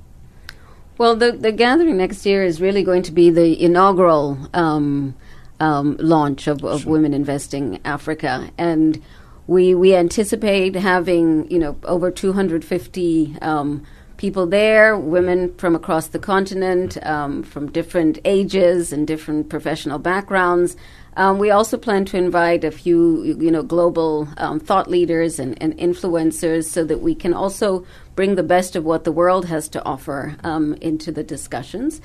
Well, the, the gathering next year is really going to be the inaugural um, um, launch of, of sure. Women Investing Africa, and we we anticipate having, you know, over two hundred fifty um people there, women from across the continent, um, from different ages and different professional backgrounds. Um, we also plan to invite a few, you know, global um, thought leaders and, and influencers so that we can also bring the best of what the world has to offer um, into the discussions.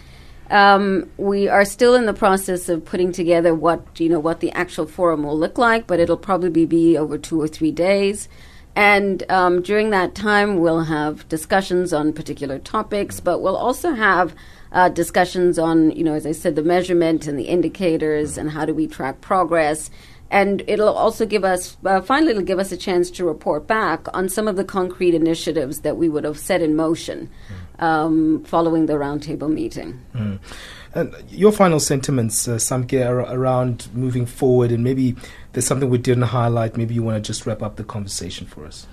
Um, we are still in the process of putting together what, you know, what the actual forum will look like, but it'll probably be over two or three days. And um, during that time, we'll have discussions on particular topics, but we'll also have uh, discussions on, you know, as I said, the measurement and the indicators and how do we track progress. And it'll also give us, uh, finally, it'll give us a chance to report back on some of the concrete initiatives that we would have set in motion um, following the roundtable meeting. Mm. And your final sentiments, uh, Samke, ar- around moving forward, and maybe there's something we didn't highlight. Maybe you want to just wrap up the conversation for us.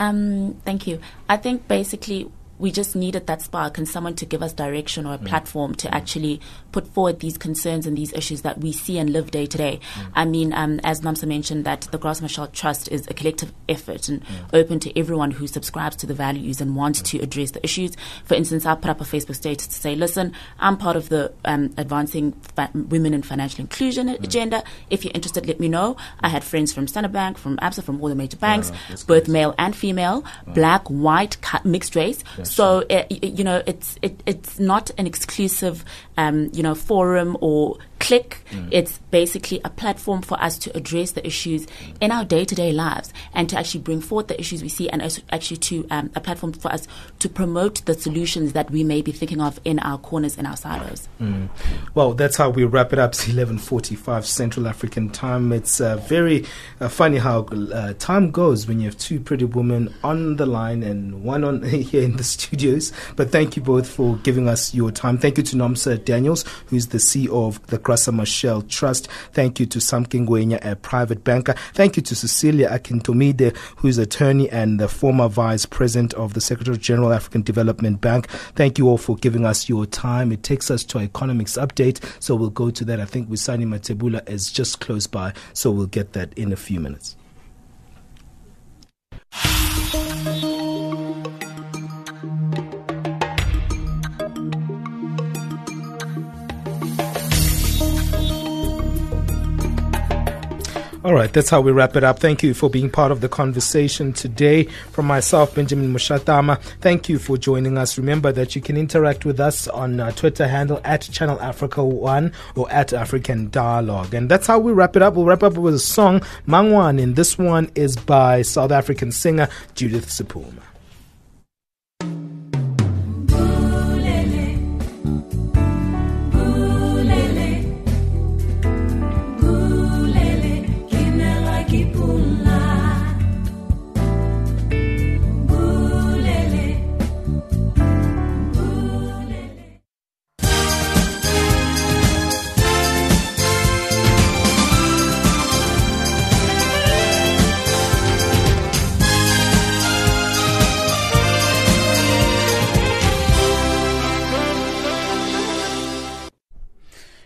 Um, thank you. I think basically we just needed that spark and someone to give us direction or a mm. platform to mm. actually put forward these concerns and these issues that we see and live day to day. Mm. I mean, um, as Nomsa mentioned, that the Graça Machel Trust is a collective effort and mm. open to everyone who subscribes to the values and wants mm. to address the issues. For instance, I put up a Facebook status to say, listen, I'm part of the um, Advancing Fa- Women and Financial Inclusion mm. agenda. If you're interested, let me know. I had friends from Standard Bank, from Absa, from all the major banks, oh, both crazy. Male and female, oh. black, white, cu- mixed race. Yes. So, uh, you know, it's it, it's not an exclusive, um, you know, forum or clique. Mm. It's basically a platform for us to address the issues mm. in our day-to-day lives and to actually bring forth the issues we see, and actually to um, a platform for us to promote the solutions that we may be thinking of in our corners, in our silos. Mm. Well, that's how we wrap it up. It's eleven forty-five Central African time. It's uh, very uh, funny how uh, time goes when you have two pretty women on the line and one on here in the studios. But thank you both for giving us your time. Thank you to Nomsa Daniels, who's the C E O of the Graça Machel Trust. Thank you to Samke Ngwenya, a private banker. Thank you to Cecilia Akintomide, who's attorney and the former vice president of the Secretary General African Development Bank. Thank you all for giving us your time. It takes us to our economics update, so we'll go to that. I think Wisani Matebula is just close by, so we'll get that in a few minutes. All right, that's how we wrap it up. Thank you for being part of the conversation today. From myself, Benjamin Mushatama, thank you for joining us. Remember that you can interact with us on our Twitter handle at Channel Africa One or at African Dialogue. And that's how we wrap it up. We'll wrap up with a song, Mangwan, and this one is by South African singer Judith Sepulma.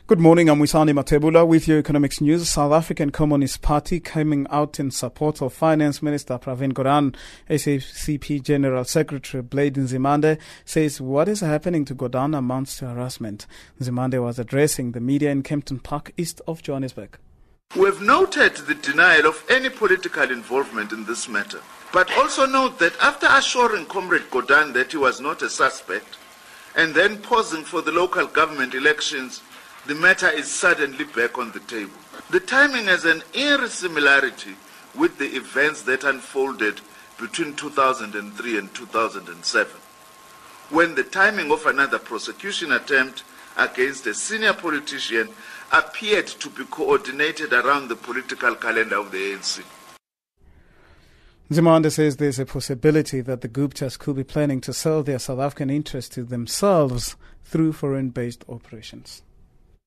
Good morning, I'm Wisani Matebula with your economics news. South African Communist Party coming out in support of Finance Minister Pravin Gordhan. S A C P General Secretary Bladin Nzimande says what is happening to Gordhan amounts to harassment. Nzimande was addressing the media in Kempton Park, east of Johannesburg. We have noted the denial of any political involvement in this matter, but also note that after assuring Comrade Gordhan that he was not a suspect and then pausing for the local government elections, the matter is suddenly back on the table. The timing has an irresimilarity with the events that unfolded between two thousand three and two thousand seven, when the timing of another prosecution attempt against a senior politician appeared to be coordinated around the political calendar of the A N C. Nzimande says there's a possibility that the Guptas could be planning to sell their South African interests to themselves through foreign-based operations.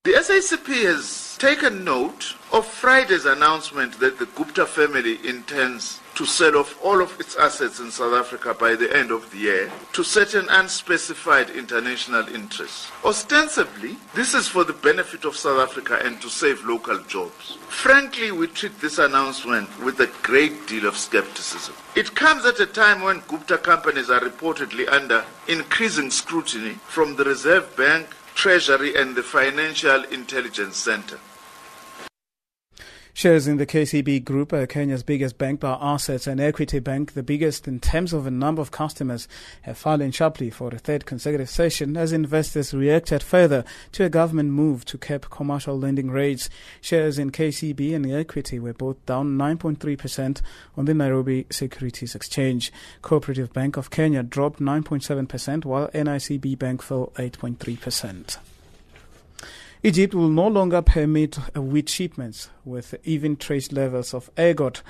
The S A C P has taken note of Friday's announcement that the Gupta family intends to sell off all of its assets in South Africa by the end of the year to certain unspecified international interests. Ostensibly, this is for the benefit of South Africa and to save local jobs. Frankly, we treat this announcement with a great deal of skepticism. It comes at a time when Gupta companies are reportedly under increasing scrutiny from the Reserve Bank, Treasury and the Financial Intelligence Center. Shares in the K C B Group, Kenya's biggest bank by assets and equity bank, the biggest in terms of a number of customers, have fallen sharply for a third consecutive session as investors reacted further to a government move to cap commercial lending rates. Shares in K C B and the equity were both down nine point three percent on the Nairobi Securities Exchange. Cooperative Bank of Kenya dropped nine point seven percent, while N I C B Bank fell eight point three percent. Egypt will no longer permit wheat shipments with even trace levels of ergot.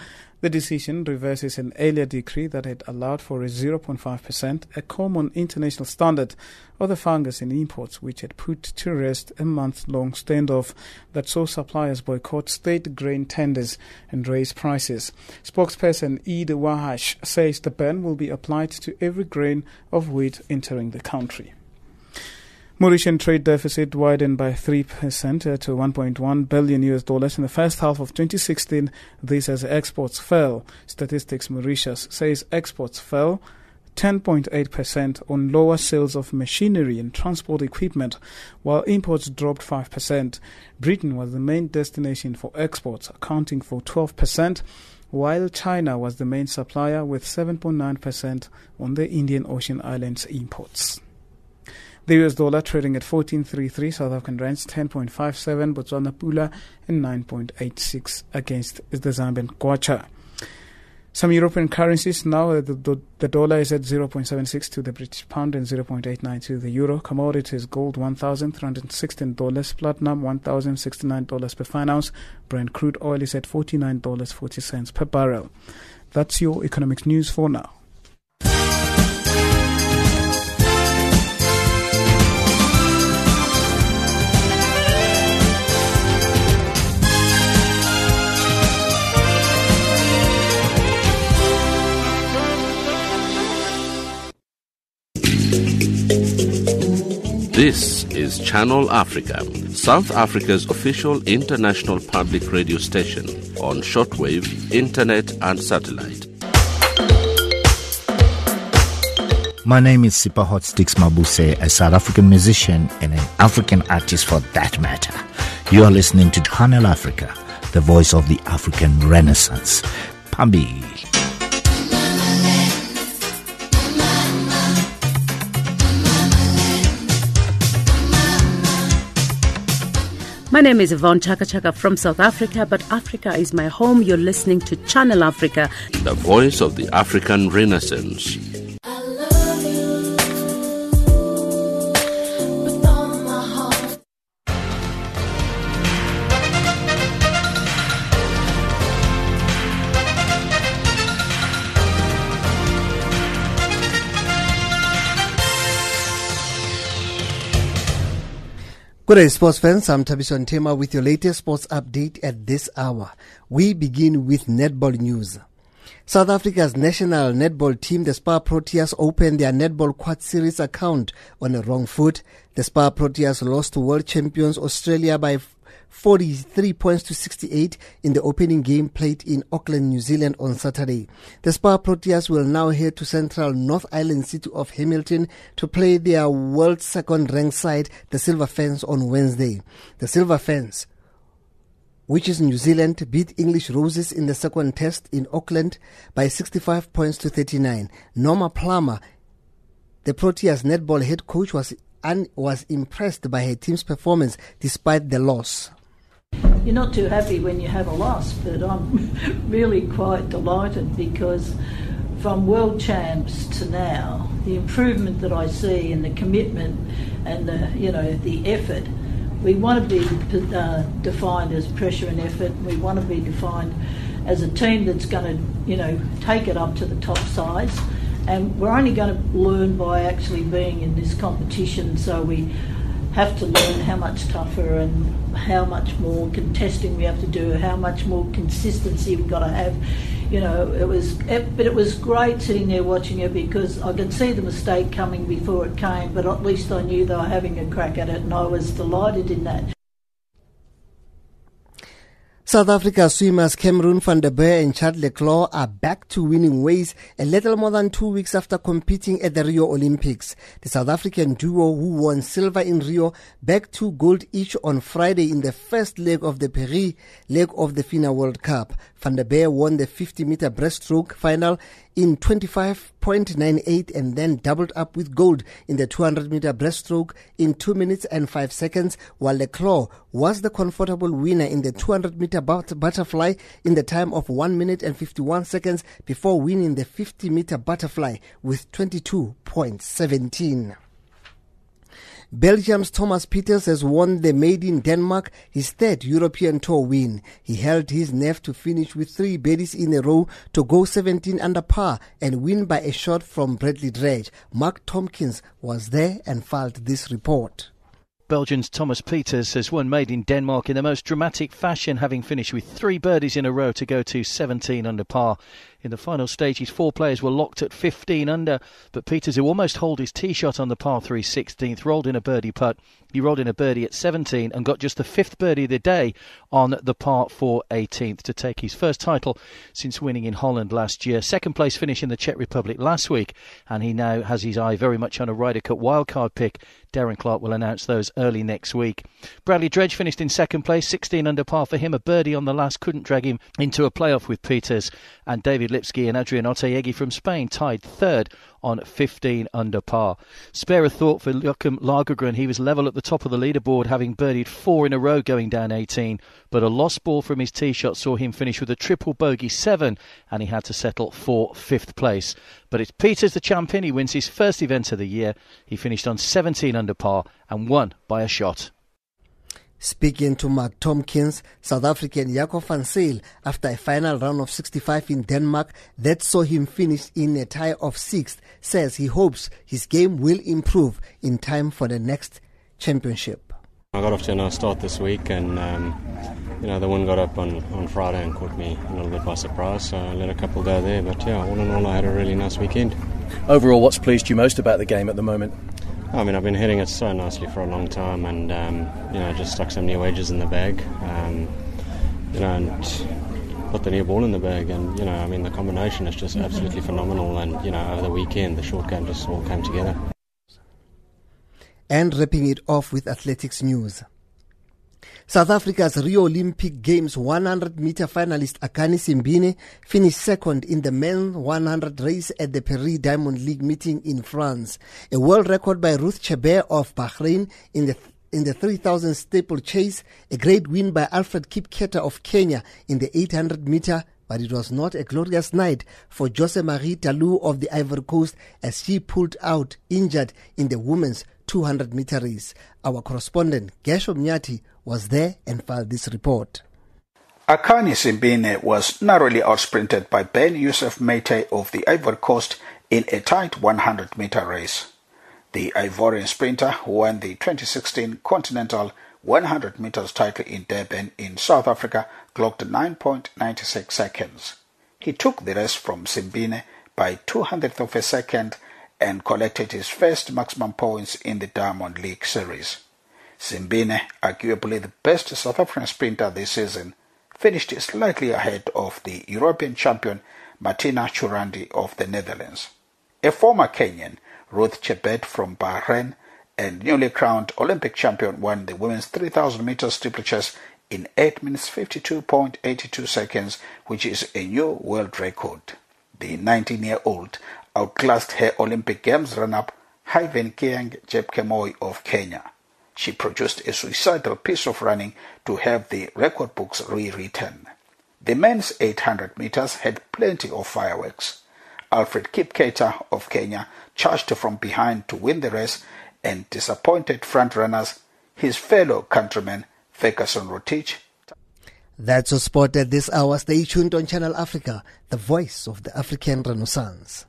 The decision reverses an earlier decree that had allowed for a zero point five percent, a common international standard, of the fungus in imports, which had put to rest a month-long standoff that saw suppliers boycott state grain tenders and raise prices. Spokesperson Eid Wahash says the ban will be applied to every grain of wheat entering the country. Mauritian trade deficit widened by three percent to one point one billion U S dollars in the first half of twenty sixteen, this as exports fell. Statistics Mauritius says exports fell ten point eight percent on lower sales of machinery and transport equipment, while imports dropped five percent. Britain was the main destination for exports, accounting for twelve percent, while China was the main supplier with seven point nine percent on the Indian Ocean Islands imports. The U S dollar trading at fourteen thirty-three, South African rands ten point five seven, Botswana Pula and nine point eight six against the Zambian kwacha. Some European currencies now, the, the dollar is at zero point seven six to the British pound and zero point eight nine to the euro. Commodities, gold one thousand three hundred sixteen dollars, platinum one thousand sixty-nine dollars per fine ounce. Brent crude oil is at forty-nine dollars and forty cents per barrel. That's your economics news for now. This is Channel Africa, South Africa's official international public radio station on shortwave, internet and satellite. My name is Sipa Hot Sticks Mabuse, a South African musician and an African artist for that matter. You are listening to Channel Africa, the voice of the African Renaissance. Pambi. My name is Yvonne Chaka Chaka from South Africa, but Africa is my home. You're listening to Channel Africa, the voice of the African Renaissance. I love you with all my heart. Good day, sports fans. I'm Tabison Tema with your latest sports update at this hour. We begin with netball news. South Africa's national netball team, the Spar Proteas, opened their netball quad series account on the wrong foot. The Spar Proteas lost to world champions Australia by forty-three points to sixty-eight in the opening game played in Auckland, New Zealand on Saturday. The Spar Proteas will now head to central North Island city of Hamilton to play their world second ranked side, the Silver Ferns, on Wednesday. The Silver Ferns, which is New Zealand, beat English Roses in the second test in Auckland by sixty-five points to thirty-nine. Norma Plummer, the Proteas netball head coach, was and was impressed by her team's performance despite the loss. You're not too happy when you have a loss, but I'm really quite delighted because from world champs to now, the improvement that I see and the commitment and the, you know, the effort. We want to be uh, defined as pressure and effort. We want to be defined as a team that's going to, you know, take it up to the top sides. And we're only going to learn by actually being in this competition, so we have to learn how much tougher and how much more contesting we have to do, how much more consistency we've got to have. You know, it was, it, but it was great sitting there watching it because I could see the mistake coming before it came, but at least I knew they were having a crack at it, and I was delighted in that. South Africa swimmers Cameron van der Beer and Chad Le Clos are back to winning ways a little more than two weeks after competing at the Rio Olympics. The South African duo, who won silver in Rio, bagged two gold each on Friday in the first leg of the Paris leg of the FINA World Cup. Van der Beer won the fifty-meter breaststroke final in twenty-five point nine eight and then doubled up with gold in the two hundred meter breaststroke in two minutes and five seconds, while Le Clos was the comfortable winner in the two hundred meter but- butterfly in the time of one minute and fifty-one seconds before winning the fifty meter butterfly with twenty-two point one seven. Belgium's Thomas Peters has won the Made in Denmark, his third European Tour win. He held his nerve to finish with three birdies in a row to go seventeen under par and win by a shot from Bradley Dredge. Mark Tompkins was there and filed this report. Belgium's Thomas Peters has won Made in Denmark in the most dramatic fashion, having finished with three birdies in a row to go to seventeen under par. In the final stage, his four players were locked at fifteen under, but Peters, who almost holed his tee shot on the par three sixteenth, rolled in a birdie putt. He rolled in a birdie at seventeen and got just the fifth birdie of the day on the par four eighteenth to take his first title since winning in Holland last year. Second place finish in the Czech Republic last week, and he now has his eye very much on a Ryder Cup wildcard pick. Darren Clark will announce those early next week. Bradley Dredge finished in second place, sixteen under par for him. A birdie on the last couldn't drag him into a playoff with Peters. And David Lipsky and Adrian Oteyegi from Spain tied third on fifteen under par. Spare a thought for Joachim Lagergren. He was level at the top of the leaderboard, having birdied four in a row going down eighteen, but a lost ball from his tee shot saw him finish with a triple bogey seven, and he had to settle for fifth place. But it's Peters the champion. He wins his first event of the year. He finished on seventeen under par and won by a shot. Speaking to Mark Tompkins, South African Jaco van Zyl, after a final round of sixty-five in Denmark that saw him finish in a tie of sixth, says he hopes his game will improve in time for the next championship. I got off to a nice start this week, and um, you know the wind got up on, on Friday and caught me a little bit by surprise, so I let a couple go there. But yeah, all in all, I had a really nice weekend. Overall, what's pleased you most about the game at the moment? I mean, I've been hitting it so nicely for a long time, and um, you know, just stuck some new wedges in the bag, um, you know, and put the new ball in the bag, and you know, I mean, the combination is just absolutely phenomenal, and you know, over the weekend, the short game just all came together. And wrapping it off with athletics news. South Africa's Rio Olympic Games one hundred meter finalist Akani Simbine finished second in the men's one hundred race at the Paris Diamond League meeting in France. A world record by Ruth Chebet of Bahrain in the in the three thousand steeplechase, a great win by Alfred Kipketer of Kenya in the eight hundred meter, but it was not a glorious night for Jose Marie Talou of the Ivory Coast as she pulled out injured in the women's two hundred meter race. Our correspondent Gesho Mnyati was there and filed this report. Akani Simbine was narrowly outsprinted by Ben Yusuf Meite of the Ivory Coast in a tight one hundred meter race. The Ivorian sprinter won the twenty sixteen Continental one hundred meters title in Durban in South Africa, clocked nine point nine six seconds. He took the race from Simbine by two hundredth of a second and collected his first maximum points in the Diamond League series. Simbine, arguably the best South African sprinter this season, finished slightly ahead of the European champion Martina Churandi of the Netherlands. A former Kenyan, Ruth Chebet from Bahrain, and newly crowned Olympic champion won the women's three thousand meter steeplechase in eight minutes fifty-two point eight two seconds, which is a new world record. The nineteen-year-old outclassed her Olympic Games run-up Haivenkiang Jepkemoi of Kenya. She produced a suicidal piece of running to have the record books rewritten. The men's eight hundred meters had plenty of fireworks. Alfred Kipketer of Kenya charged from behind to win the race and disappointed front-runners, his fellow countryman Ferguson Rotich. That's a sport at this hour. Stay tuned on Channel Africa, the voice of the African Renaissance.